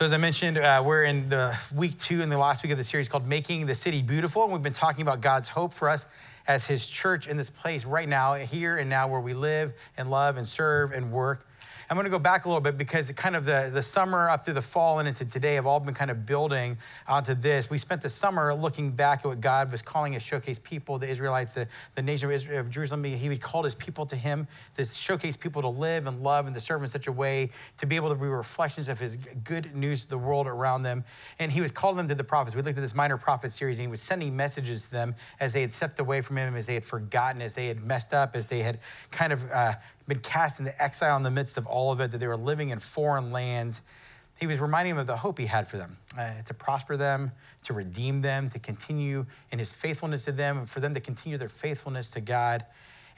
So as I mentioned, we're in the week two in the last week of the series called Making the City Beautiful. And we've been talking about God's hope for us as his church in this place right now, here and now, where we live and love and serve and work. I'm going to go back a little bit because kind of the summer up through the fall and into today have all been kind of building onto this. We spent the summer looking back at what God was calling his showcase people, the Israelites, the nation of Israel, of Jerusalem. He called his people to him to showcase people to live and love and to serve in such a way to be able to be reflections of his good news to the world around them. And he was calling them to the prophets. We looked at this minor prophet series, and he was sending messages to them as they had stepped away from him, as they had forgotten, as they had messed up, as they had kind of been cast into exile in the midst of all of it, that they were living in foreign lands. He was reminding them of the hope he had for them, to prosper them, to redeem them, to continue in his faithfulness to them, and for them to continue their faithfulness to God,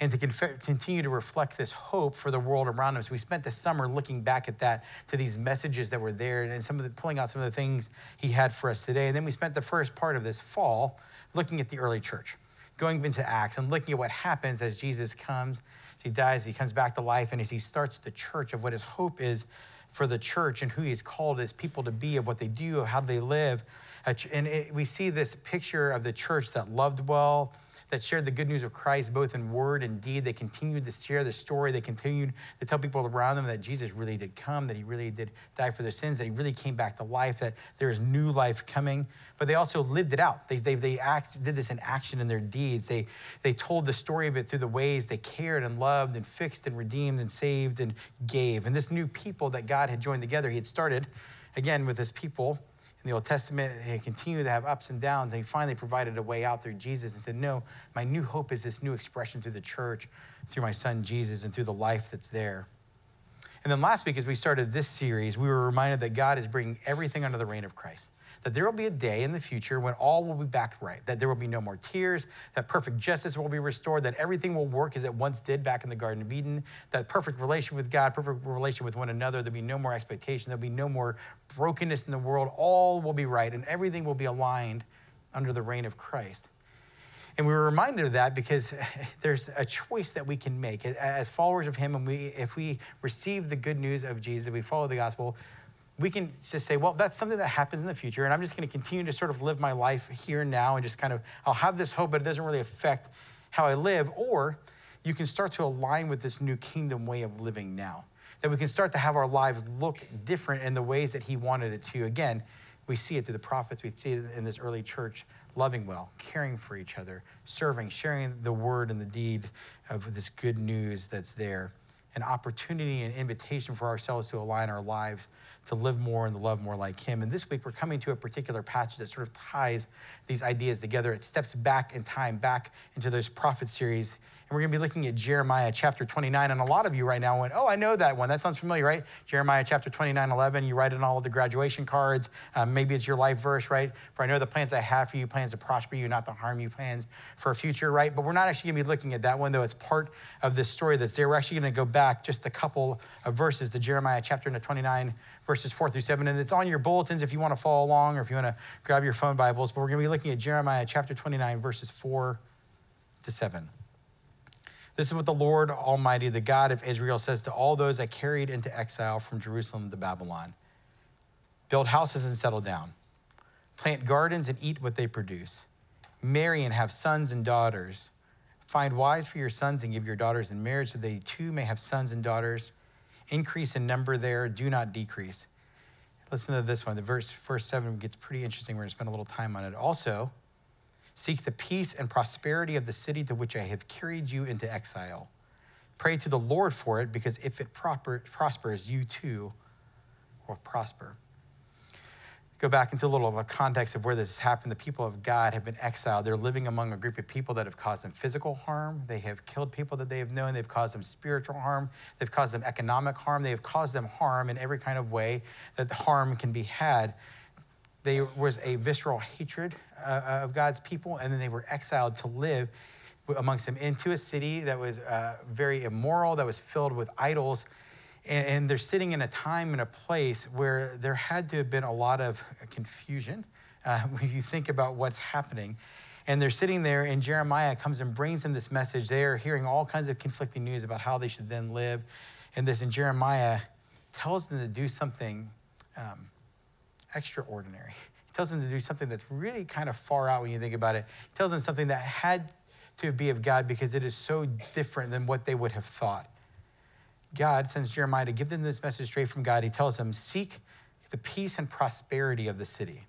and to continue to reflect this hope for the world around us. We spent the summer looking back at that, to these messages that were there, and pulling out some of the things he had for us today. And then we spent the first part of this fall looking at the early church, going into Acts and looking at what happens as Jesus comes, as he dies, he comes back to life, and as he starts the church, of what his hope is for the church and who he has called his people to be, of what they do, of how they live. And we see this picture of the church that loved well, that shared the good news of Christ, both in word and deed. They continued to share the story. They continued to tell people around them that Jesus really did come, that he really did die for their sins, that he really came back to life, that there is new life coming. But they also lived it out. They did this in action in their deeds. They told the story of it through the ways they cared and loved and fixed and redeemed and saved and gave. And this new people that God had joined together, he had started, again, with his people in the Old Testament, they continued to have ups and downs. And he finally provided a way out through Jesus and said, no, my new hope is this new expression through the church, through my son Jesus, and through the life that's there. And then last week, as we started this series, we were reminded that God is bringing everything under the reign of Christ, that there will be a day in the future when all will be back right, that there will be no more tears, that perfect justice will be restored, that everything will work as it once did back in the Garden of Eden, that perfect relation with God, perfect relation with one another, there'll be no more expectation, there'll be no more brokenness in the world, all will be right, and everything will be aligned under the reign of Christ. And we were reminded of that because there's a choice that we can make. As followers of him, and if we receive the good news of Jesus, if we follow the gospel, we can just say, well, that's something that happens in the future, and I'm just going to continue to sort of live my life here now, and just kind of, I'll have this hope, but it doesn't really affect how I live. Or you can start to align with this new kingdom way of living now, that we can start to have our lives look different in the ways that he wanted it to. Again, we see it through the prophets. We see it in this early church, loving well, caring for each other, serving, sharing the word and the deed of this good news that's there. An opportunity and invitation for ourselves to align our lives to live more and to love more like him. And this week, we're coming to a particular passage that sort of ties these ideas together. It steps back in time, back into those prophet series. And we're going to be looking at Jeremiah chapter 29. And a lot of you right now went, oh, I know that one. That sounds familiar, right? Jeremiah chapter 29:11. You write it on all of the graduation cards. Maybe it's your life verse, right? For I know the plans I have for you, plans to prosper you, not to harm you, plans for a future, right? But we're not actually going to be looking at that one, though it's part of this story that's there. We're actually going to go back just a couple of verses to Jeremiah chapter 29, verses 4-7. And it's on your bulletins if you want to follow along or if you want to grab your phone Bibles. But we're going to be looking at Jeremiah chapter 29, verses 4-7. This is what the Lord Almighty, the God of Israel, says to all those I carried into exile from Jerusalem to Babylon. Build houses and settle down. Plant gardens and eat what they produce. Marry and have sons and daughters. Find wives for your sons and give your daughters in marriage so they too may have sons and daughters. Increase in number there, do not decrease. Listen to this one. The verse 7 gets pretty interesting. We're going to spend a little time on it. Also, seek the peace and prosperity of the city to which I have carried you into exile. Pray to the Lord for it, because if it prospers, you too will prosper. Go back into a little of a context of where this has happened. The people of God have been exiled. They're living among a group of people that have caused them physical harm. They have killed people that they have known. They've caused them spiritual harm. They've caused them economic harm. They have caused them harm in every kind of way that harm can be had. There was a visceral hatred of God's people, and then they were exiled to live amongst them into a city that was very immoral, that was filled with idols. And they're sitting in a time and a place where there had to have been a lot of confusion when you think about what's happening. And they're sitting there, and Jeremiah comes and brings them this message. They are hearing all kinds of conflicting news about how they should then live. And Jeremiah tells them to do something extraordinary. He tells them to do something that's really kind of far out when you think about it. He tells them something that had to be of God because it is so different than what they would have thought. God sends Jeremiah to give them this message straight from God. He tells them, seek the peace and prosperity of the city.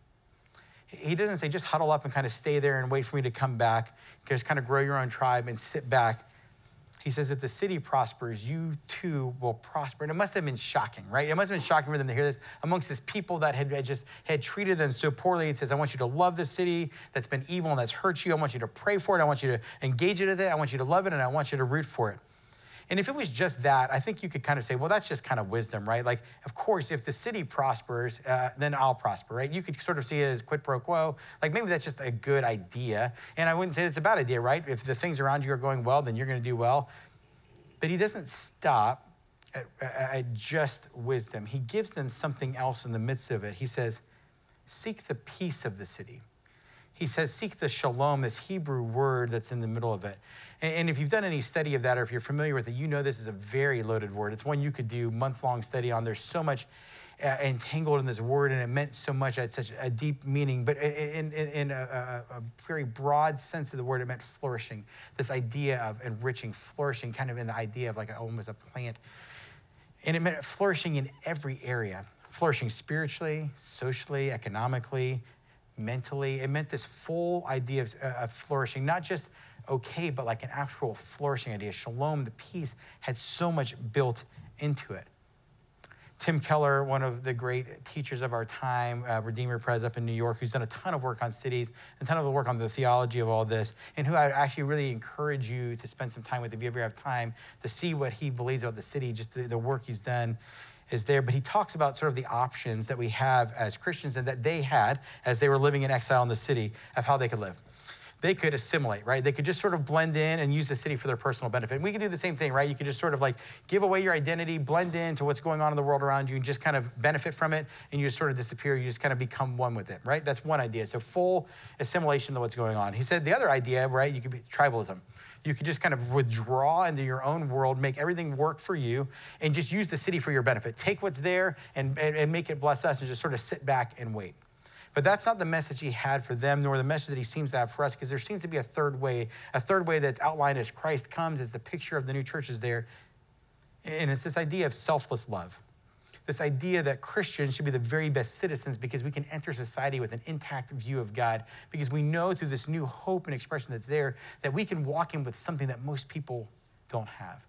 He doesn't say just huddle up and kind of stay there and wait for me to come back. Just kind of grow your own tribe and sit back. He says if the city prospers, you too will prosper. And it must have been shocking, right? It must have been shocking for them to hear this amongst this people that had treated them so poorly. It says, I want you to love the city that's been evil and that's hurt you. I want you to pray for it. I want you to engage it with it. I want you to love it, and I want you to root for it. And if it was just that, I think you could kind of say, well, that's just kind of wisdom, right? Like, of course, if the city prospers, then I'll prosper, right? You could sort of see it as quid pro quo. Like, maybe that's just a good idea. And I wouldn't say it's a bad idea, right? If the things around you are going well, then you're going to do well. But he doesn't stop at just wisdom. He gives them something else in the midst of it. He says, seek the peace of the city. He says, seek the shalom, this Hebrew word that's in the middle of it. And if you've done any study of that, or if you're familiar with it, you know this is a very loaded word. It's one you could do months-long study on. There's so much entangled in this word, and it meant so much. It had such a deep meaning. But in a very broad sense of the word, it meant flourishing, this idea of enriching, flourishing, kind of in the idea of like almost a plant. And it meant flourishing in every area, flourishing spiritually, socially, economically, mentally. It meant this full idea of flourishing, not just okay, but like an actual flourishing idea. Shalom, the peace, had so much built into it. Tim Keller, one of the great teachers of our time, Redeemer Press up in New York, who's done a ton of work on cities, a ton of work on the theology of all this, and who I would actually really encourage you to spend some time with if you ever have time to see what he believes about the city, just the work he's done is there. But he talks about sort of the options that we have as Christians and that they had as they were living in exile in the city of how they could live. They could assimilate, right? They could just sort of blend in and use the city for their personal benefit. And we could do the same thing, right? You could just sort of like give away your identity, blend into what's going on in the world around you and just kind of benefit from it, and you just sort of disappear. You just kind of become one with it, right? That's one idea. So full assimilation to what's going on. He said the other idea, right, you could be tribalism. You could just kind of withdraw into your own world, make everything work for you, and just use the city for your benefit. Take what's there and make it bless us and just sort of sit back and wait. But that's not the message he had for them, nor the message that he seems to have for us, because there seems to be a third way that's outlined as Christ comes, as the picture of the new church is there. And it's this idea of selfless love, this idea that Christians should be the very best citizens because we can enter society with an intact view of God, because we know through this new hope and expression that's there that we can walk in with something that most people don't have,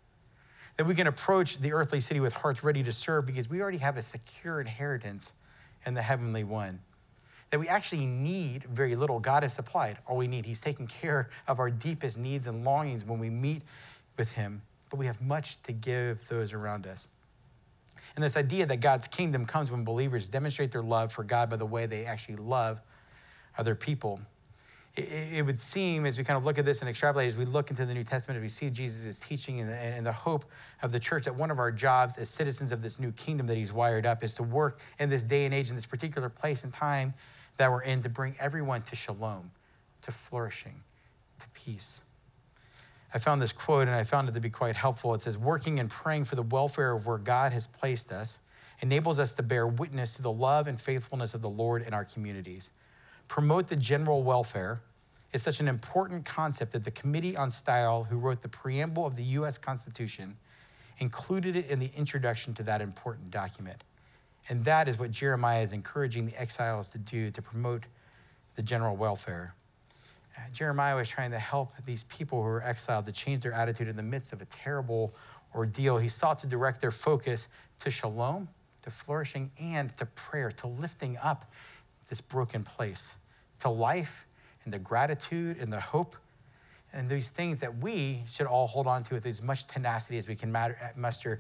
that we can approach the earthly city with hearts ready to serve because we already have a secure inheritance in the heavenly one, that we actually need very little. God has supplied all we need. He's taken care of our deepest needs and longings when we meet with him, but we have much to give those around us. And this idea that God's kingdom comes when believers demonstrate their love for God by the way they actually love other people. It would seem, as we kind of look at this and extrapolate, as we look into the New Testament, as we see Jesus' teaching and the hope of the church, that one of our jobs as citizens of this new kingdom that he's wired up is to work in this day and age, in this particular place and time that we're in, to bring everyone to shalom, to flourishing, to peace. I found this quote, and I found it to be quite helpful. It says, working and praying for the welfare of where God has placed us enables us to bear witness to the love and faithfulness of the Lord in our communities. Promote the general welfare is such an important concept that the Committee on Style, who wrote the preamble of the U.S. Constitution, included it in the introduction to that important document. And that is what Jeremiah is encouraging the exiles to do, to promote the general welfare. Jeremiah was trying to help these people who were exiled to change their attitude in the midst of a terrible ordeal. He sought to direct their focus to shalom, to flourishing, and to prayer, to lifting up this broken place, to life and the gratitude and the hope and these things that we should all hold on to with as much tenacity as we can muster.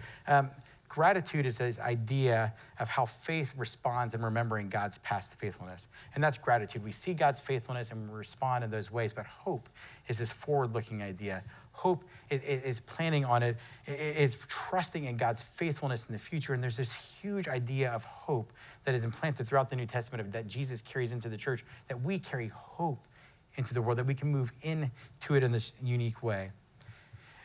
Gratitude is this idea of how faith responds in remembering God's past faithfulness. And that's gratitude. We see God's faithfulness and we respond in those ways. But hope is this forward-looking idea. Hope is planning on it. It's trusting in God's faithfulness in the future. And there's this huge idea of hope that is implanted throughout the New Testament, that Jesus carries into the church, that we carry hope into the world, that we can move into it in this unique way.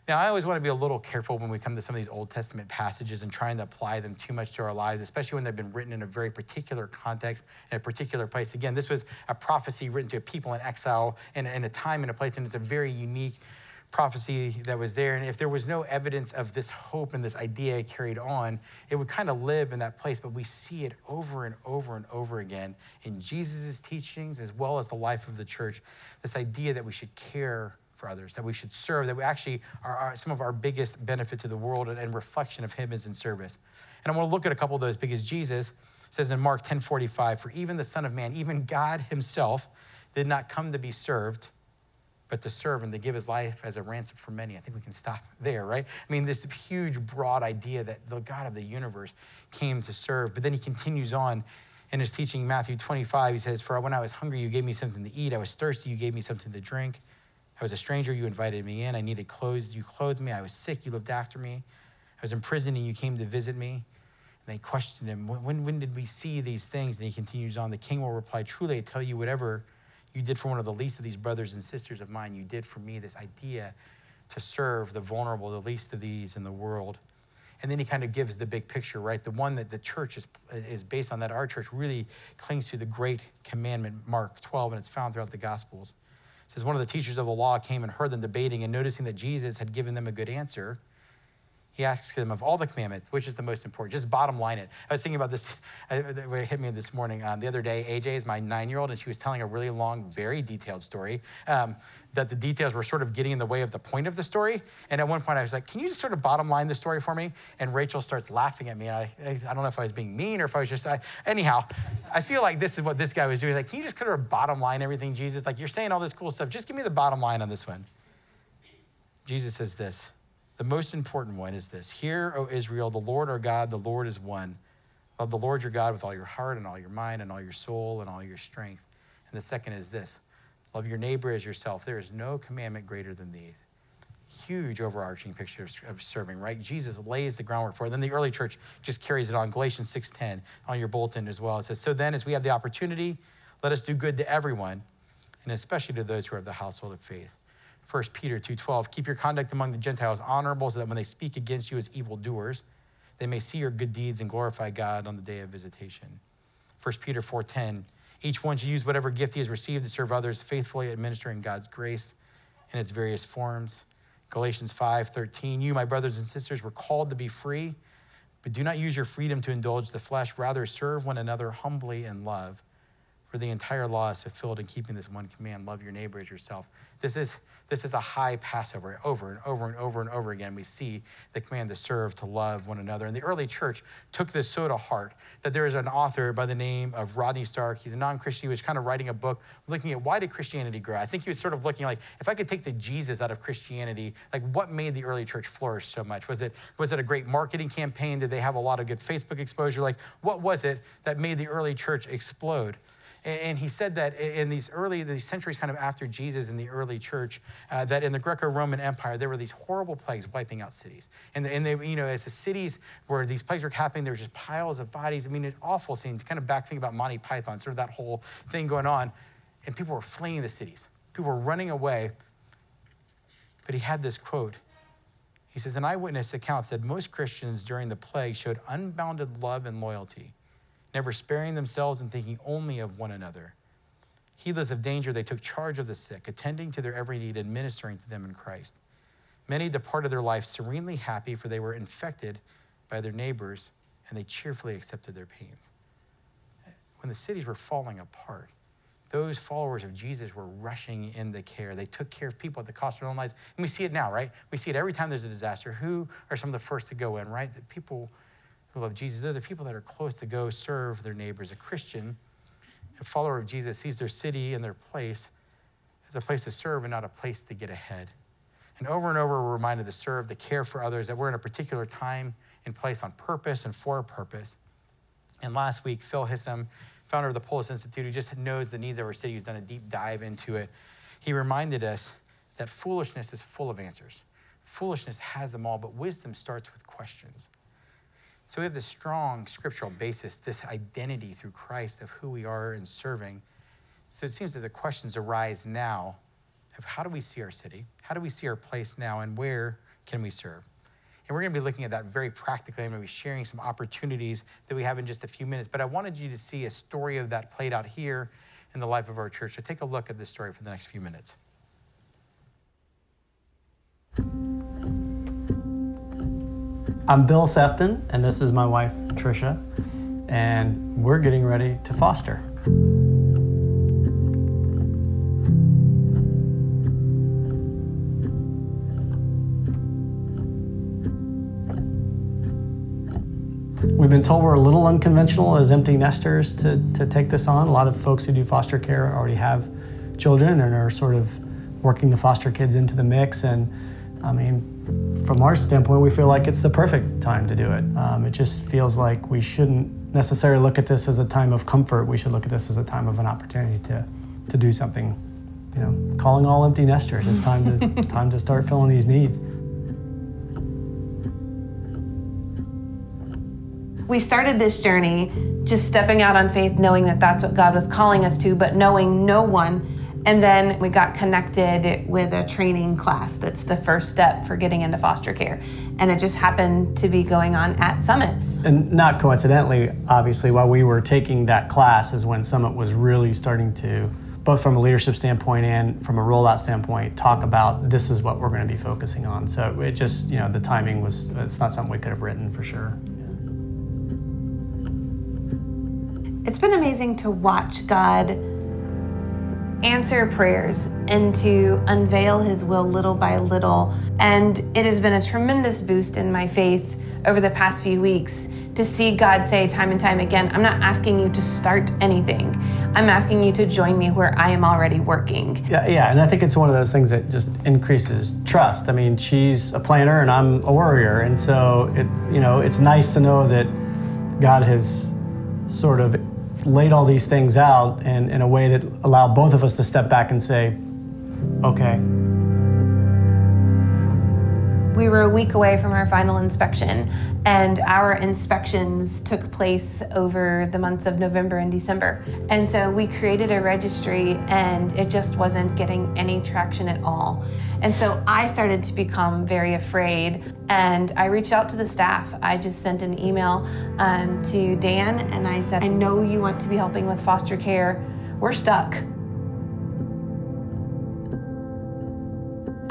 Now, I always want to be a little careful when we come to some of these Old Testament passages and trying to apply them too much to our lives, especially when they've been written in a very particular context in a particular place. Again, this was a prophecy written to a people in exile in a time and a place, and it's a very unique prophecy that was there. And if there was no evidence of this hope and this idea carried on, it would kind of live in that place. But we see it over and over and over again in Jesus' teachings as well as the life of the church, this idea that we should care for others, that we should serve, that we actually are some of our biggest benefit to the world and reflection of him is in service. And I want to look at a couple of those because Jesus says in Mark 10:45, for even the Son of Man, even God himself did not come to be served, but to serve and to give his life as a ransom for many. I think we can stop there, right? I mean, this huge, broad idea that the God of the universe came to serve. But then he continues on in his teaching, Matthew 25, he says, for when I was hungry, you gave me something to eat. I was thirsty, you gave me something to drink. I was a stranger, you invited me in. I needed clothes, you clothed me. I was sick, you looked after me. I was in prison and you came to visit me. And they questioned him, when did we see these things? And he continues on, the king will reply, truly I tell you, whatever you did for one of the least of these brothers and sisters of mine, you did for me. This idea to serve the vulnerable, the least of these in the world. And then he kind of gives the big picture, right? The one that the church is based on, that our church really clings to, the great commandment, Mark 12, and it's found throughout the Gospels. It says, one of the teachers of the law came and heard them debating, and noticing that Jesus had given them a good answer, he asks them, of all the commandments, which is the most important? Just bottom line it. I was thinking about this, it hit me this morning. The other day, AJ is my 9-year-old, and she was telling a really long, very detailed story that the details were sort of getting in the way of the point of the story. And at one point I was like, can you just sort of bottom line the story for me? And Rachel starts laughing at me. And I don't know if I was being mean or if I was just, anyhow, I feel like this is what this guy was doing. Like, can you just sort of bottom line everything, Jesus? Like, you're saying all this cool stuff. Just give me the bottom line on this one. Jesus says this, the most important one is this, hear, O Israel, the Lord our God, the Lord is one. Love the Lord your God with all your heart and all your mind and all your soul and all your strength. And the second is this, love your neighbor as yourself. There is no commandment greater than these. Huge overarching picture of serving, right? Jesus lays the groundwork for it. Then the early church just carries it on. Galatians 6:10 on your bulletin as well. It says, so then as we have the opportunity, let us do good to everyone, and especially to those who are of the household of faith. 1 Peter 2:12, keep your conduct among the Gentiles honorable, so that when they speak against you as evildoers, they may see your good deeds and glorify God on the day of visitation. 1 Peter 4:10, each one should use whatever gift he has received to serve others, faithfully administering God's grace in its various forms. Galatians 5:13, you, my brothers and sisters, were called to be free, but do not use your freedom to indulge the flesh. Rather, serve one another humbly in love. For the entire law is fulfilled in keeping this one command, love your neighbor as yourself. This is a high Passover. Over and over and over and over again, we see the command to serve, to love one another. And the early church took this so to heart that there is an author by the name of Rodney Stark. He's a non-Christian. He was kind of writing a book looking at why did Christianity grow? I think he was sort of looking like, if I could take the Jesus out of Christianity, like what made the early church flourish so much? Was it a great marketing campaign? Did they have a lot of good Facebook exposure? Like, what was it that made the early church explode? And he said that in these centuries kind of after Jesus in the early church, that in the Greco-Roman Empire, there were these horrible plagues wiping out cities. And they, you know, as the cities where these plagues were happening, there were just piles of bodies. I mean, an awful scenes, kind of back thinking about Monty Python, sort of that whole thing going on. And people were fleeing the cities. People were running away. But he had this quote. He says, an eyewitness account said most Christians during the plague showed unbounded love and loyalty, never sparing themselves and thinking only of one another. Heedless of danger, they took charge of the sick, attending to their every need and ministering to them in Christ. Many departed their life serenely happy, for they were infected by their neighbors, and they cheerfully accepted their pains. When the cities were falling apart, those followers of Jesus were rushing into care. They took care of people at the cost of their own lives. And we see it now, right? We see it every time there's a disaster. Who are some of the first to go in, right? The people who love Jesus, they're the people that are close to go serve their neighbors. A Christian, a follower of Jesus, sees their city and their place as a place to serve and not a place to get ahead. And over, we're reminded to serve, to care for others, that we're in a particular time and place on purpose and for a purpose. And last week, Phil Hissom, founder of the Polis Institute, who just knows the needs of our city, who's done a deep dive into it, he reminded us that foolishness is full of answers. Foolishness has them all, but wisdom starts with questions. So we have this strong scriptural basis, this identity through Christ of who we are in serving. So it seems that the questions arise now of how do we see our city? How do we see our place now? And where can we serve? And we're going to be looking at that very practically. I'm going to be sharing some opportunities that we have in just a few minutes. But I wanted you to see a story of that played out here in the life of our church. So take a look at this story for the next few minutes. I'm Bill Sefton, and this is my wife, Tricia, and we're getting ready to foster. We've been told we're a little unconventional as empty nesters to take this on. A lot of folks who do foster care already have children and are sort of working the foster kids into the mix. And I mean, from our standpoint, we feel like it's the perfect time to do it. It just feels like we shouldn't necessarily look at this as a time of comfort. We should look at this as a time of an opportunity to do something. You know, calling all empty nesters. It's time to time to start filling these needs. We started this journey just stepping out on faith, knowing that that's what God was calling us to, but knowing no one. And then we got connected with a training class that's the first step for getting into foster care. And it just happened to be going on at Summit. And not coincidentally, obviously, while we were taking that class is when Summit was really starting to, both from a leadership standpoint and from a rollout standpoint, talk about this is what we're going to be focusing on. So it just, you know, the timing was, it's not something we could have written for sure. It's been amazing to watch God answer prayers and to unveil His will little by little. And it has been a tremendous boost in my faith over the past few weeks to see God say time and time again, I'm not asking you to start anything. I'm asking you to join me where I am already working. Yeah, and I think it's one of those things that just increases trust. I mean, she's a planner and I'm a worrier. And so, it's nice to know that God has sort of laid all these things out and in a way that allowed both of us to step back and say, okay. We were a week away from our final inspection, and our inspections took place over the months of November and December. And so we created a registry, and it just wasn't getting any traction at all. And so I started to become very afraid, and I reached out to the staff. I just sent an email to Dan, and I said, I know you want to be helping with foster care. We're stuck.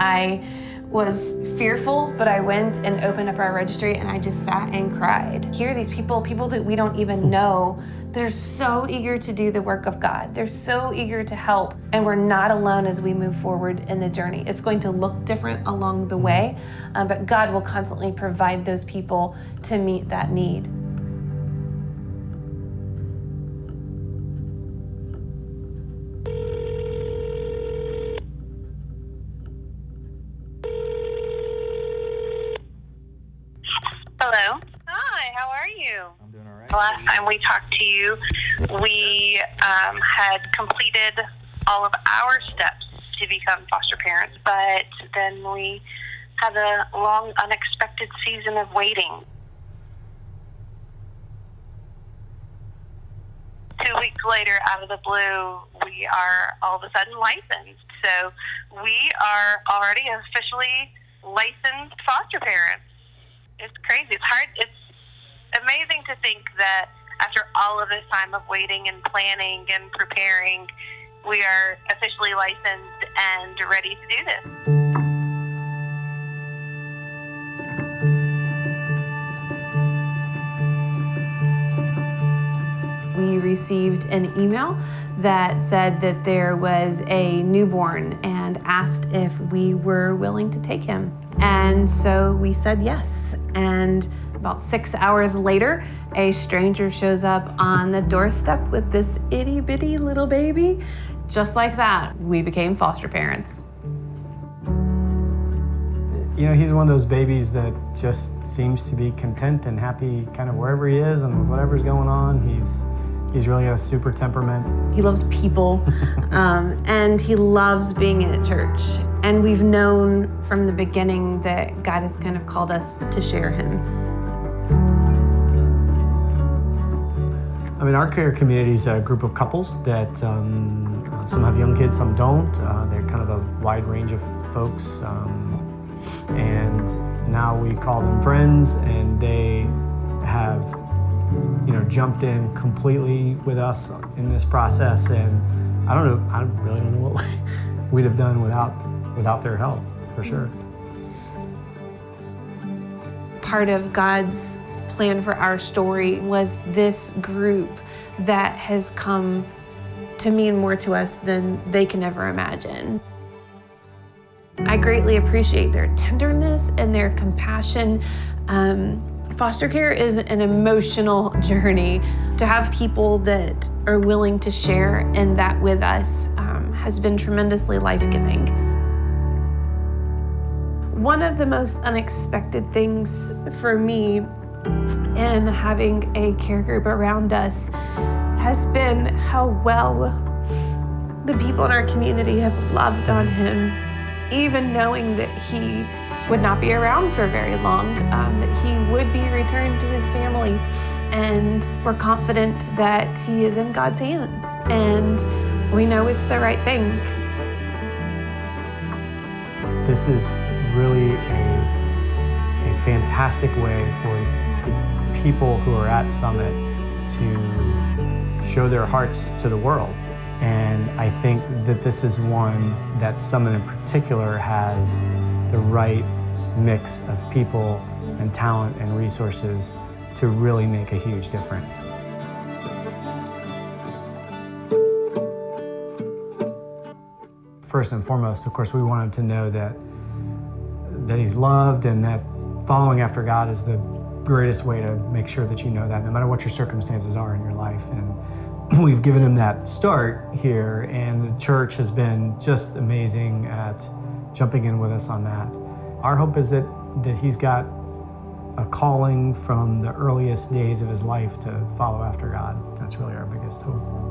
I was fearful, but I went and opened up our registry and I just sat and cried. Here are these people that we don't even know, they're so eager to do the work of God. They're so eager to help, and we're not alone as we move forward in the journey. It's going to look different along the way, but God will constantly provide those people to meet that need. Last time we talked to you, we had completed all of our steps to become foster parents, but then we had a long, unexpected season of waiting. 2 weeks later, out of the blue, we are all of a sudden licensed. So we are already officially licensed foster parents. It's crazy. It's hard. It's amazing to think that after all of this time of waiting and planning and preparing, we are officially licensed and ready to do this. We received an email that said that there was a newborn and asked if we were willing to take him. And so we said yes. And about 6 hours later, a stranger shows up on the doorstep with this itty bitty little baby. Just like that, we became foster parents. You know, he's one of those babies that just seems to be content and happy kind of wherever he is and with whatever's going on. He's really got a super temperament. He loves people, and he loves being at church. And we've known from the beginning that God has kind of called us to share him. I mean, our care community is a group of couples that some have young kids, some don't. They're kind of a wide range of folks. and now we call them friends, and they have, you know, jumped in completely with us in this process, and I really don't know what we'd have done without their help, for sure. Part of God's plan for our story was this group that has come to mean more to us than they can ever imagine. I greatly appreciate their tenderness and their compassion. Foster care is an emotional journey. To have people that are willing to share in that with us has been tremendously life-giving. One of the most unexpected things for me in having a care group around us has been how well the people in our community have loved on him, even knowing that he would not be around for very long, that he would be returned to his family. And we're confident that he is in God's hands, and we know it's the right thing. This is really a fantastic way for the people who are at Summit to show their hearts to the world. And I think that this is one that Summit in particular has the right mix of people and talent and resources to really make a huge difference. First and foremost, of course, we want him to know that he's loved, and that following after God is the greatest way to make sure that you know that, no matter what your circumstances are in your life. And we've given him that start here, and the church has been just amazing at jumping in with us on that. Our hope is that he's got a calling from the earliest days of his life to follow after God. That's really our biggest hope.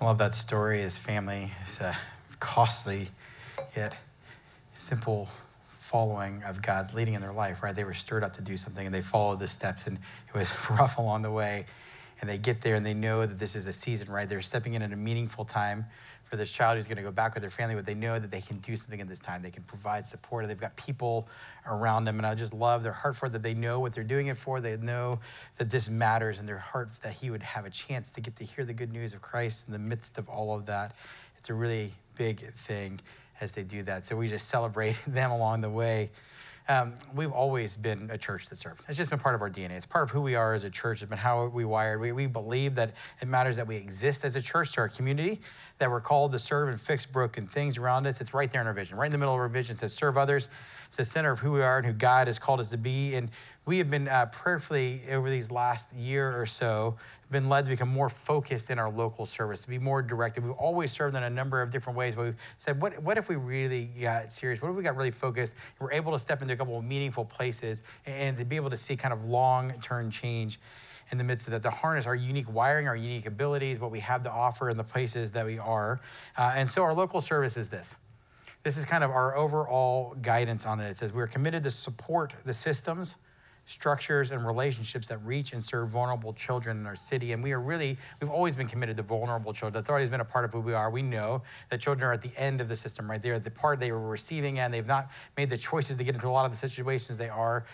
I love that story. His family is a costly yet simple following of God's leading in their life, right? They were stirred up to do something, and they followed the steps, and it was rough along the way. And they get there, and they know that this is a season, right? They're stepping in at a meaningful time for this child who's going to go back with their family, but they know that they can do something at this time. They can provide support. They've got people around them, and I just love their heart for it, that they know what they're doing it for. They know that this matters, and their heart that he would have a chance to get to hear the good news of Christ in the midst of all of that. It's a really big thing as they do that. So we just celebrate them along the way. We've always been a church that serves. It's just been part of our DNA. It's part of who we are as a church. It's been how we wired. We believe that it matters that we exist as a church to our community, that we're called to serve and fix broken things around us. It's right there in our vision. Right in the middle of our vision, it says serve others. It's the center of who we are and who God has called us to be. And we have been prayerfully, over these last year or so, been led to become more focused in our local service, to be more directed. We've always served in a number of different ways, but we've said, what if we really got serious? What if we got really focused? We're able to step into a couple of meaningful places and to be able to see kind of long-term change in the midst of that, to harness our unique wiring, our unique abilities, what we have to offer in the places that we are. And so our local service is this. This is kind of our overall guidance on it. It says we're committed to support the systems, structures, and relationships that reach and serve vulnerable children in our city. And we've always been committed to vulnerable children. That's always been a part of who we are. We know that children are at the end of the system, right? They're at the part they were receiving, and they've not made the choices to get into a lot of the situations they are.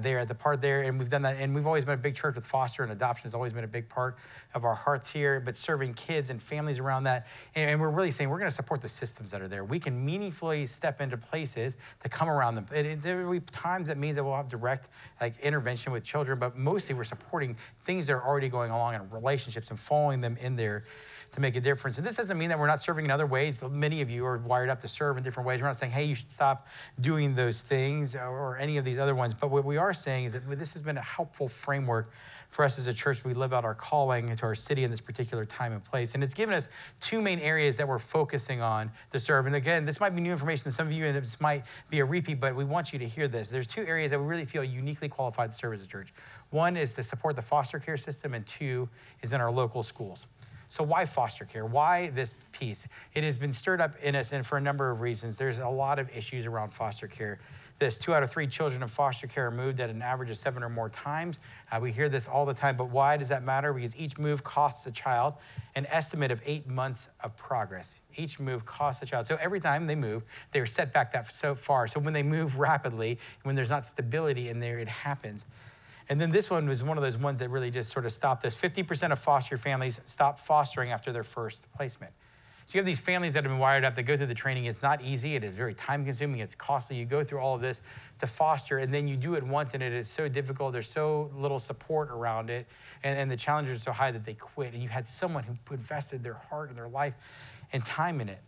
They're at the part there, and we've done that. And we've always been a big church with foster and adoption. It's always been a big part of our hearts here, but serving kids and families around that. And we're really saying we're going to support the systems that are there. We can meaningfully step into places to come around them. And there will be times that means that we'll have direct, like, intervention with children, but mostly we're supporting things that are already going along in relationships and following them in there to make a difference. And this doesn't mean that we're not serving in other ways. Many of you are wired up to serve in different ways. We're not saying, hey, you should stop doing those things or any of these other ones. But what we are saying is that this has been a helpful framework for us as a church. We live out our calling to our city in this particular time and place. And it's given us two main areas that we're focusing on to serve. And again, this might be new information to some of you, and this might be a repeat, but we want you to hear this. There's two areas that we really feel uniquely qualified to serve as a church. One is to support the foster care system, and two is in our local schools. So why foster care? Why this piece? It has been stirred up in us, and for a number of reasons. There's a lot of issues around foster care. This 2 out of 3 children of foster care are moved at an average of 7 or more times. We hear this all the time, but why does that matter? Because each move costs a child an estimate of 8 months of progress. Each move costs a child. So every time they move, they're set back that so far. So when they move rapidly, when there's not stability in there, it happens. And then this one was one of those ones that really just sort of stopped us. 50% of foster families stop fostering after their first placement. So you have these families that have been wired up, that go through the training. It's not easy. It is very time consuming. It's costly. You go through all of this to foster, and then you do it once, and it is so difficult. There's so little support around it, and the challenges are so high that they quit. And you had someone who invested their heart and their life and time in it.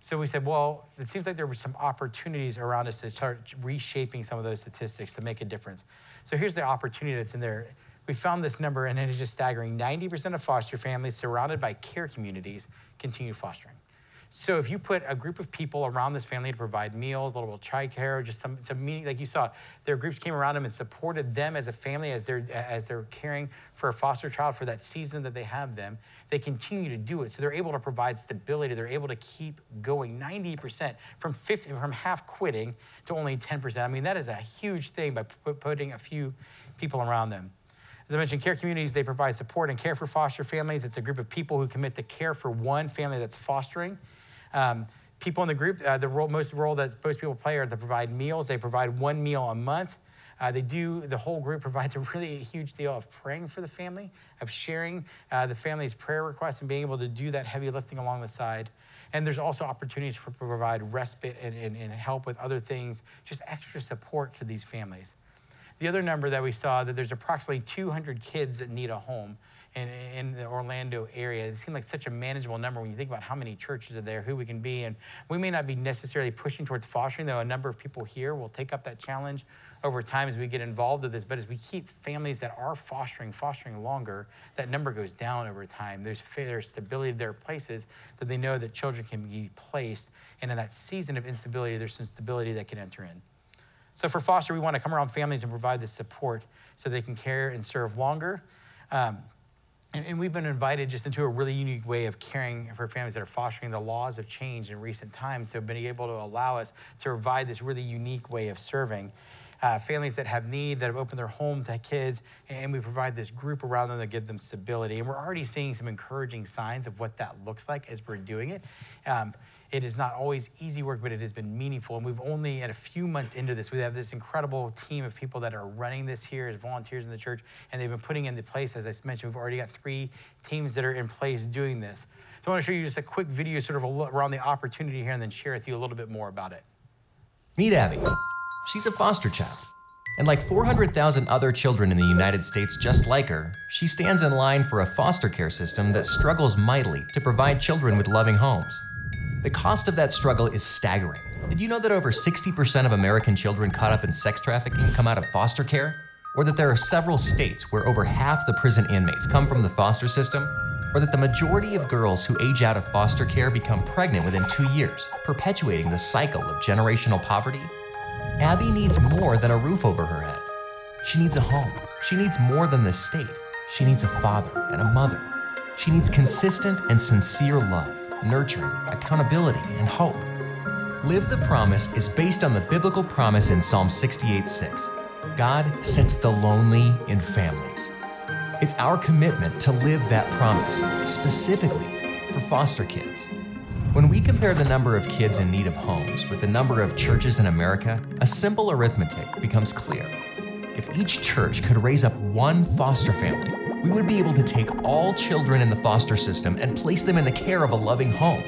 So we said, well, it seems like there were some opportunities around us to start reshaping some of those statistics to make a difference. So here's the opportunity that's in there. We found this number, and it is just staggering. 90% of foster families surrounded by care communities continue fostering. So if you put a group of people around this family to provide meals, a little bit of childcare, just some meaning, like you saw, their groups came around them and supported them as a family as they're caring for a foster child for that season that they have them, they continue to do it. So they're able to provide stability. They're able to keep going. 90% from half quitting to only 10%. I mean, that is a huge thing by putting a few people around them. As I mentioned, care communities, they provide support and care for foster families. It's a group of people who commit to care for one family that's fostering. People in the group, the role that most people play are to provide meals. They provide one meal a month. The whole group provides a really huge deal of praying for the family, of sharing the family's prayer requests and being able to do that heavy lifting along the side. And there's also opportunities to provide respite and help with other things, just extra support to these families. The other number that we saw, that there's approximately 200 kids that need a home in the Orlando area. It seemed like such a manageable number when you think about how many churches are there, who we can be. And we may not be necessarily pushing towards fostering, though a number of people here will take up that challenge over time as we get involved with this. But as we keep families that are fostering longer, that number goes down over time. There's stability. There are places that they know that children can be placed. And in that season of instability, there's some stability that can enter in. So for foster, we want to come around families and provide the support so they can care and serve longer. And we've been invited just into a really unique way of caring for families that are fostering. The laws have changed in recent times to have been able to allow us to provide this really unique way of serving. Families that have need, that have opened their home to kids, and we provide this group around them that give them stability. And we're already seeing some encouraging signs of what that looks like as we're doing it. It is not always easy work, but it has been meaningful. And we've only, at a few months into this, we have this incredible team of people that are running this here as volunteers in the church, and they've been putting into place, as I mentioned, we've already got 3 teams that are in place doing this. So I want to show you just a quick video sort of around the opportunity here and then share with you a little bit more about it. Meet Abby. She's a foster child. And like 400,000 other children in the United States just like her, she stands in line for a foster care system that struggles mightily to provide children with loving homes. The cost of that struggle is staggering. Did you know that over 60% of American children caught up in sex trafficking come out of foster care? Or that there are several states where over half the prison inmates come from the foster system? Or that the majority of girls who age out of foster care become pregnant within 2 years, perpetuating the cycle of generational poverty? Abby needs more than a roof over her head. She needs a home. She needs more than the state. She needs a father and a mother. She needs consistent and sincere love, nurturing, accountability, and hope. Live the Promise is based on the biblical promise in Psalm 68:6. God sets the lonely in families. It's our commitment to live that promise, specifically for foster kids. When we compare the number of kids in need of homes with the number of churches in America, a simple arithmetic becomes clear. If each church could raise up 1 foster family, we would be able to take all children in the foster system and place them in the care of a loving home.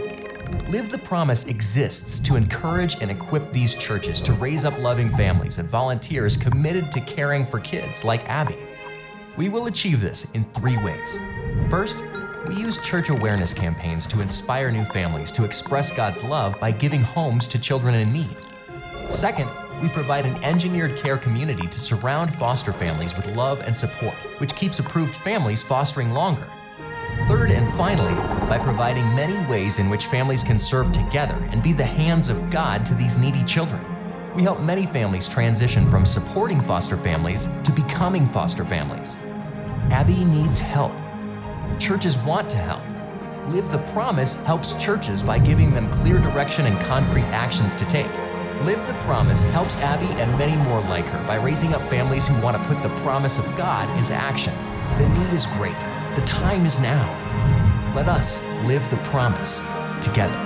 Live the Promise exists to encourage and equip these churches to raise up loving families and volunteers committed to caring for kids like Abby. We will achieve this in 3 ways. First, we use church awareness campaigns to inspire new families to express God's love by giving homes to children in need. Second, we provide an engineered care community to surround foster families with love and support, which keeps approved families fostering longer. Third and finally, by providing many ways in which families can serve together and be the hands of God to these needy children. We help many families transition from supporting foster families to becoming foster families. Abby needs help. Churches want to help. Live the Promise helps churches by giving them clear direction and concrete actions to take. Live the Promise helps Abby and many more like her by raising up families who want to put the promise of God into action. The need is great. The time is now. Let us live the promise together.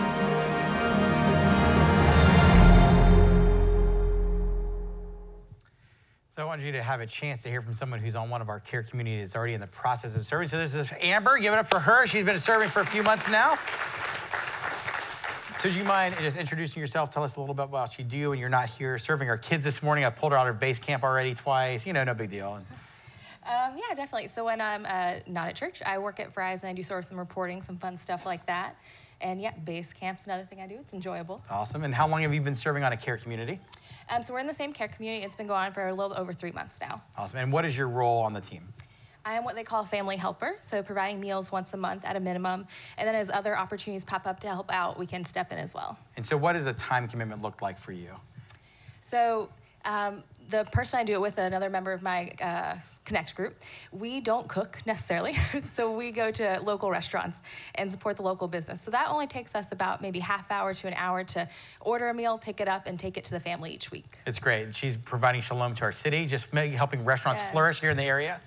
So I wanted you to have a chance to hear from someone who's on one of our care communities that's already in the process of serving. So this is Amber. Give it up for her. She's been serving for a few months now. So do you mind just introducing yourself? Tell us a little bit about what you do and you're not here serving our kids this morning. I've pulled her out of base camp already twice. You know, no big deal. Yeah, definitely. So when I'm not at church, I work at Verizon. I do sort of some reporting, some fun stuff like that. And yeah, base camp's another thing I do. It's enjoyable. Awesome. And how long have you been serving on a care community? So we're in the same care community. It's been going on for a little over 3 months now. Awesome. And what is your role on the team? I am what they call a family helper, so providing meals once a month at a minimum. And then as other opportunities pop up to help out, we can step in as well. And so what does a time commitment look like for you? So the person I do it with, another member of my Connect group, we don't cook necessarily. So we go to local restaurants and support the local business. So that only takes us about maybe half hour to an hour to order a meal, pick it up, and take it to the family each week. It's great. She's providing shalom to our city, just helping restaurants flourish here in the area.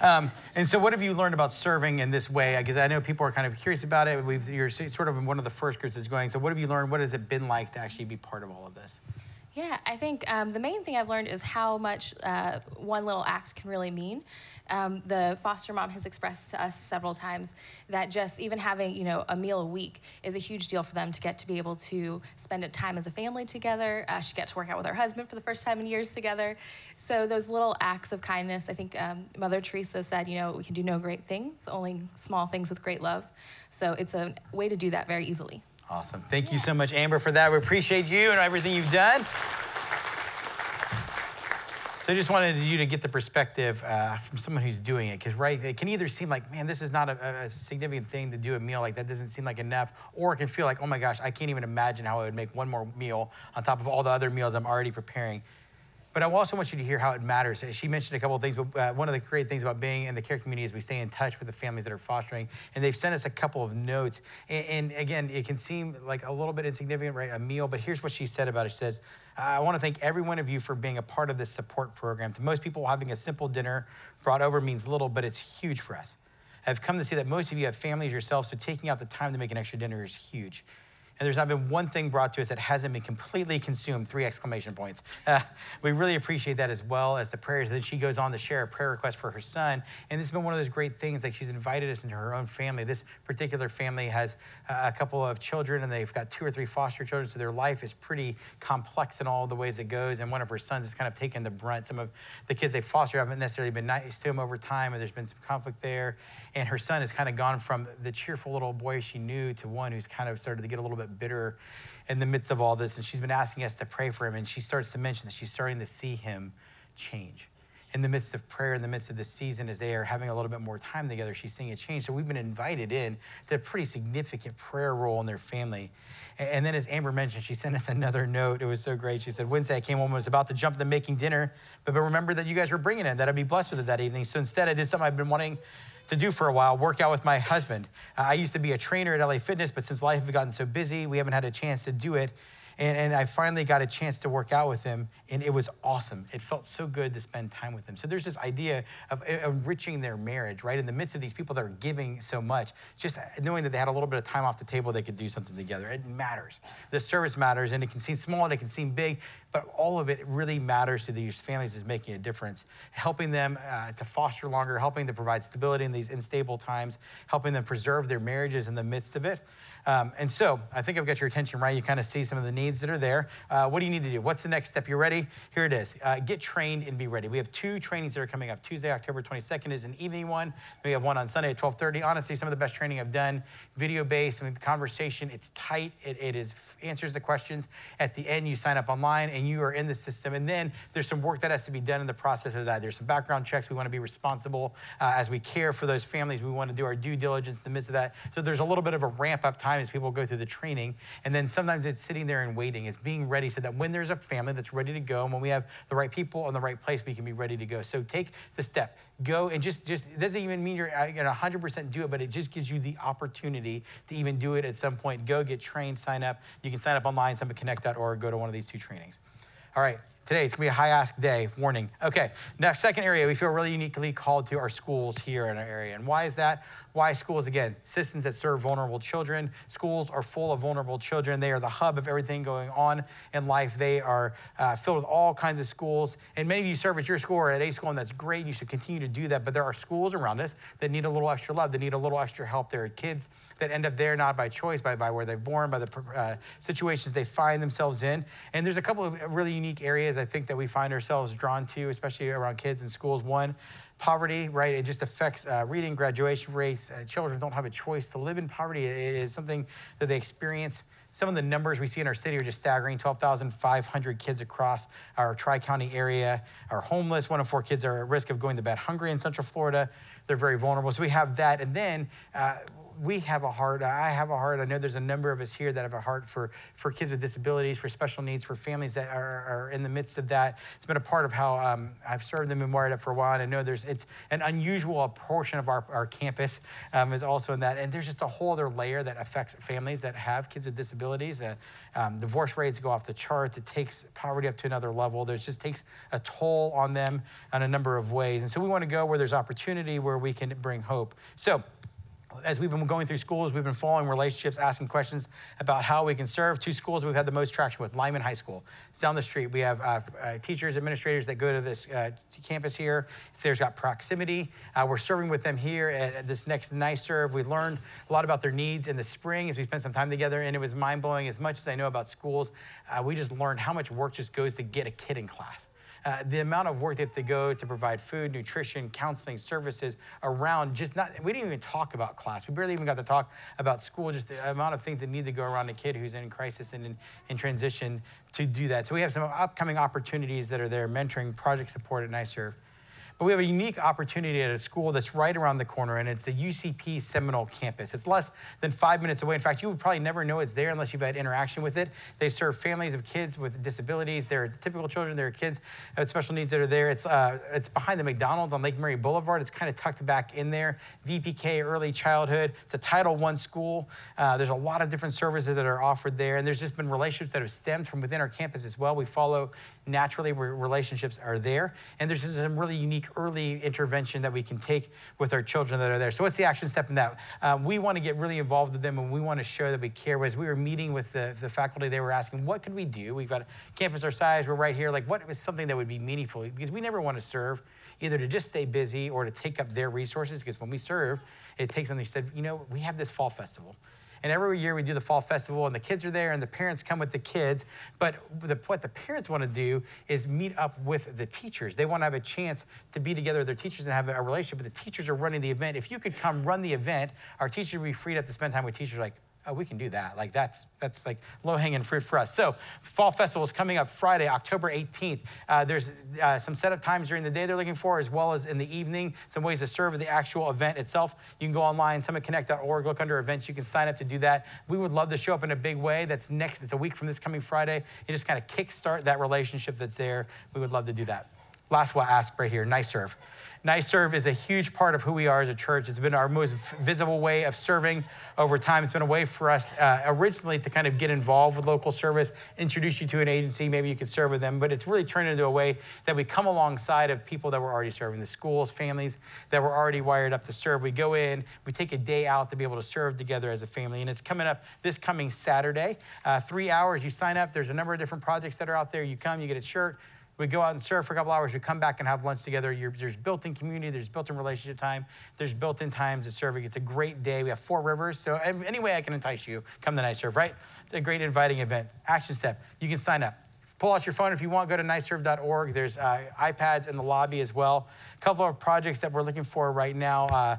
And so what have you learned about serving in this way? Because I know people are kind of curious about it. You're sort of in one of the first groups that's going. So what have you learned? What has it been like to actually be part of all of this? Yeah, I think the main thing I've learned is how much one little act can really mean. The foster mom has expressed to us several times that just even having, you know, a meal a week is a huge deal for them to get to be able to spend a time as a family together. She got to work out with her husband for the first time in years together. So those little acts of kindness, I think Mother Teresa said, you know, we can do no great things, only small things with great love. So it's a way to do that very easily. Awesome. Thank you so much, Amber, for that. We appreciate you and everything you've done. So I just wanted you to get the perspective from someone who's doing it, because, right, it can either seem like, man, this is not a significant thing to do a meal, like that doesn't seem like enough, or it can feel like, oh my gosh, I can't even imagine how I would make one more meal on top of all the other meals I'm already preparing. But I also want you to hear how it matters. She mentioned a couple of things, but one of the great things about being in the care community is we stay in touch with the families that are fostering, and they've sent us a couple of notes. And again, it can seem like a little bit insignificant, right, a meal, but here's what she said about it. She says, I want to thank every one of you for being a part of this support program. To most people, having a simple dinner brought over means little, but it's huge for us. I've come to see that most of you have families yourselves, so taking out the time to make an extra dinner is huge. And there's not been one thing brought to us that hasn't been completely consumed, 3 exclamation points. We really appreciate that, as well as the prayers. And then she goes on to share a prayer request for her son. And this has been one of those great things, like she's invited us into her own family. This particular family has a couple of children, and they've got 2 or 3 foster children. So their life is pretty complex in all the ways it goes. And one of her sons has kind of taken the brunt. Some of the kids they foster haven't necessarily been nice to him over time, and there's been some conflict there. And her son has kind of gone from the cheerful little boy she knew to one who's kind of started to get a little bit bitter in the midst of all this, and she's been asking us to pray for him, and she starts to mention that she's starting to see him change. In the midst of prayer, in the midst of the season, as they are having a little bit more time together, she's seeing a change. So we've been invited in to a pretty significant prayer role in their family. And then, as Amber mentioned, she sent us another note. It was so great. She said, Wednesday I came home and was about to jump into making dinner, but remember that you guys were bringing it, that I'd be blessed with it that evening. So instead I did something I've been wanting to do for a while, work out with my husband. I used to be a trainer at LA Fitness, but since life has gotten so busy, we haven't had a chance to do it. And I finally got a chance to work out with him, and it was awesome. It felt so good to spend time with him. So there's this idea of enriching their marriage, right? In the midst of these people that are giving so much, just knowing that they had a little bit of time off the table, they could do something together. It matters. The service matters, and it can seem small and it can seem big, but all of it really matters to these families, is making a difference, helping them to foster longer, helping to provide stability in these unstable times, helping them preserve their marriages in the midst of it. And so I think I've got your attention, right? You kind of see some of the needs that are there. What do you need to do? What's the next step? You ready? Here it is. Get trained and be ready. We have 2 trainings that are coming up. Tuesday, October 22nd is an evening one. We have one on Sunday at 12:30. Honestly, some of the best training I've done, video-based, I mean, conversation. It's tight. It answers the questions. At the end, you sign up online and you are in the system. And then there's some work that has to be done in the process of that. There's some background checks. We want to be responsible as we care for those families. We want to do our due diligence in the midst of that. So there's a little bit of a ramp-up time as people go through the training. And then sometimes it's sitting there and waiting. It's being ready so that when there's a family that's ready to go and when we have the right people in the right place, we can be ready to go. So take the step. Go and just it doesn't even mean you're going to 100% do it, but it just gives you the opportunity to even do it at some point. Go get trained, sign up. You can sign up online, summitconnect.org, go to one of these two trainings. All right, today it's going to be a high ask day, warning. Okay, now second area we feel really uniquely called to are schools here in our area. And why is that? Why schools? Again, systems that serve vulnerable children. Schools are full of vulnerable children. They are the hub of everything going on in life. They are filled with all kinds of schools. And many of you serve at your school or at a school, and that's great. You should continue to do that. But there are schools around us that need a little extra love, that need a little extra help. There are kids that end up there not by choice, by where they're born, by the situations they find themselves in. And there's a couple of really unique areas I think that we find ourselves drawn to, especially around kids in schools. One, poverty, right? It just affects reading, graduation rates. Children don't have a choice to live in poverty. It is something that they experience. Some of the numbers we see in our city are just staggering. 12,500 kids across our tri-county area are homeless. 1 in 4 kids are at risk of going to bed hungry in Central Florida. They're very vulnerable. So we have that. And then we have a heart. I have a heart. I know there's a number of us here that have a heart for kids with disabilities, for special needs, for families that are in the midst of that. It's been a part of how I've served them and wired up for a while. And I know it's an unusual portion of our campus is also in that. And there's just a whole other layer that affects families that have kids with disabilities. Divorce rates go off the charts. It takes poverty up to another level. There's just takes a toll on them in a number of ways. And so we want to go where there's opportunity, where we can bring hope. So as we've been going through schools, we've been following relationships, asking questions about how we can serve. Two schools we've had the most traction with, Lyman High School. It's down the street. We have teachers, administrators that go to this campus here. There's got proximity. We're serving with them here at this next night serve. We learned a lot about their needs in the spring as we spent some time together, and it was mind-blowing. As much as I know about schools, we just learned how much work just goes to get a kid in class. The amount of work that they go to provide food, nutrition, counseling services around just not, we didn't even talk about class. We barely even got to talk about school, just the amount of things that need to go around a kid who's in crisis and in transition to do that. So we have some upcoming opportunities that are there, mentoring, project support at NYSERV. But we have a unique opportunity at a school that's right around the corner, and it's the UCP Seminole campus. It's less than 5 minutes away. In fact, you would probably never know it's there unless you've had interaction with it. They serve families of kids with disabilities. There are typical children. There are kids with special needs that are there. It's behind the McDonald's on Lake Mary Boulevard. It's kind of tucked back in there. VPK, early childhood. It's a Title I school. There's a lot of different services that are offered there, and there's just been relationships that have stemmed from within our campus as well. We follow naturally where relationships are there, and there's some really unique early intervention that we can take with our children that are there. So what's the action step in that? We want to get really involved with them, and we want to show that we care. As we were meeting with the faculty, they were asking, what could we do? We've got a campus our size, we're right here. Like, what is something that would be meaningful? Because we never want to serve either to just stay busy or to take up their resources, because when we serve, it takes on, they said, you know, we have this fall festival. And every year we do the fall festival, and the kids are there, and the parents come with the kids. But what the parents want to do is meet up with the teachers. They want to have a chance to be together with their teachers and have a relationship. But the teachers are running the event. If you could come run the event, our teachers would be freed up to spend time with teachers. Like, oh, we can do that. Like, that's like low-hanging fruit for us. So fall festival is coming up Friday, October 18th. There's some setup times during the day they're looking for, as well as in the evening, some ways to serve the actual event itself. You can go online, summitconnect.org, look under events. You can sign up to do that. We would love to show up in a big way. It's a week from this coming Friday. You just kind of kickstart that relationship that's there. We would love to do that. Last one I ask right here, NYSERV. NYSERV is a huge part of who we are as a church. It's been our most visible way of serving over time. It's been a way for us originally to kind of get involved with local service, introduce you to an agency, maybe you could serve with them, but it's really turned into a way that we come alongside of people that we're already serving, the schools, families that we're already wired up to serve. We go in, we take a day out to be able to serve together as a family, and it's coming up this coming Saturday, 3 hours. You sign up, there's a number of different projects that are out there. You come, you get a shirt. We go out and serve for a couple hours. We come back and have lunch together. There's built-in community. There's built-in relationship time. There's built-in times of serving. It's a great day. We have 4 rivers. So any way I can entice you, come to NYSERV, right? It's a great inviting event. Action step. You can sign up. Pull out your phone if you want. Go to nyserv.org. There's iPads in the lobby as well. A couple of projects that we're looking for right now.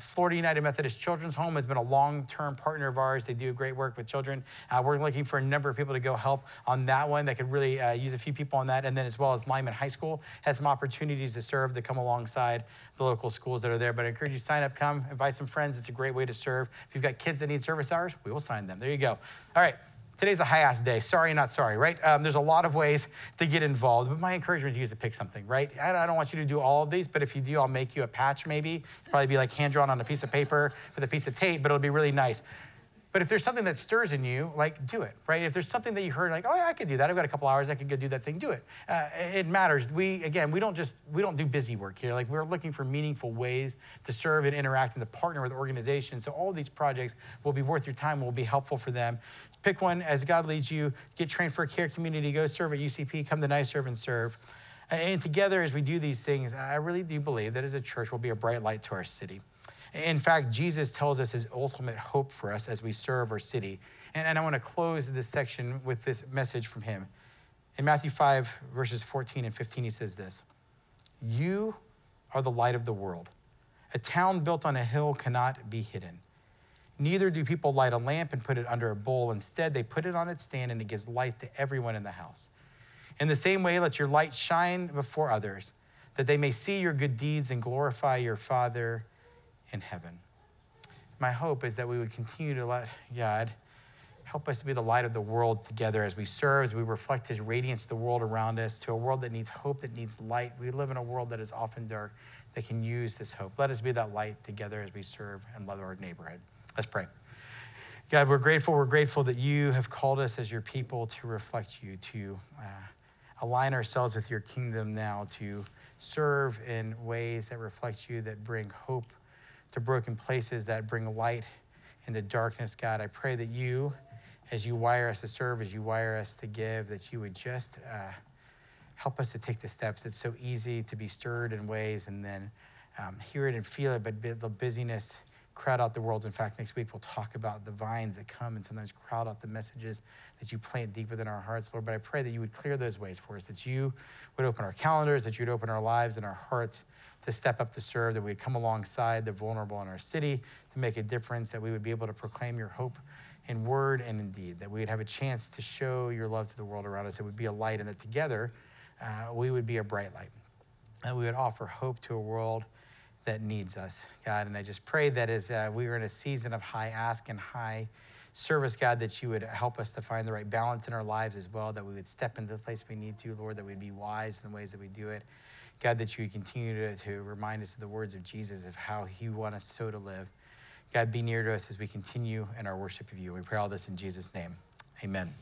Florida United Methodist Children's Home has been a long-term partner of ours. They do great work with children. We're looking for a number of people to go help on that one. That could really use a few people on that. And then as well as Lyman High School has some opportunities to serve that come alongside the local schools that are there. But I encourage you to sign up, come, invite some friends. It's a great way to serve. If you've got kids that need service hours, we will sign them. There you go. All right. Today's a high-ass day. Sorry, not sorry, right? There's a lot of ways to get involved, but my encouragement to you is to pick something, right? I don't want you to do all of these, but if you do, I'll make you a patch maybe. It'll probably be like hand-drawn on a piece of paper with a piece of tape, but it'll be really nice. But if there's something that stirs in you, like, do it, right? If there's something that you heard, like, oh, yeah, I could do that. I've got a couple hours. I could go do that thing. Do it. It matters. We don't do busy work here. Like, we're looking for meaningful ways to serve and interact and to partner with organizations. So all these projects will be worth your time, will be helpful for them. Pick one as God leads you. Get trained for a care community. Go serve at UCP. Come to Nice Serve and Serve. And together, as we do these things, I really do believe that as a church, we'll be a bright light to our city. In fact, Jesus tells us his ultimate hope for us as we serve our city. And I want to close this section with this message from him. In Matthew 5, verses 14 and 15, he says this: "You are the light of the world. A town built on a hill cannot be hidden. Neither do people light a lamp and put it under a bowl. Instead, they put it on its stand, and it gives light to everyone in the house. In the same way, let your light shine before others, that they may see your good deeds and glorify your Father in heaven." My hope is that we would continue to let God help us to be the light of the world together as we serve, as we reflect his radiance to the world around us, to a world that needs hope, that needs light. We live in a world that is often dark, that can use this hope. Let us be that light together as we serve and love our neighborhood. Let's pray. God, we're grateful. We're grateful that you have called us as your people to reflect you, to align ourselves with your kingdom now, to serve in ways that reflect you, that bring hope to broken places, that bring light into darkness. God, I pray that you, as you wire us to serve, as you wire us to give, that you would just help us to take the steps. It's so easy to be stirred in ways and then hear it and feel it, but the busyness crowd out the world. In fact, next week we'll talk about the vines that come and sometimes crowd out the messages that you plant deep within our hearts, Lord. But I pray that you would clear those ways for us, that you would open our calendars, that you'd open our lives and our hearts to step up to serve, that we'd come alongside the vulnerable in our city to make a difference, that we would be able to proclaim your hope in word and in deed, that we'd have a chance to show your love to the world around us, that we'd be a light, and that together we would be a bright light, and we would offer hope to a world that needs us, God. And I just pray that as we are in a season of high ask and high service, God, that you would help us to find the right balance in our lives as well, that we would step into the place we need to, Lord, that we'd be wise in the ways that we do it. God, that you would continue to remind us of the words of Jesus, of how you want us so to live. God, be near to us as we continue in our worship of you. We pray all this in Jesus' name. Amen.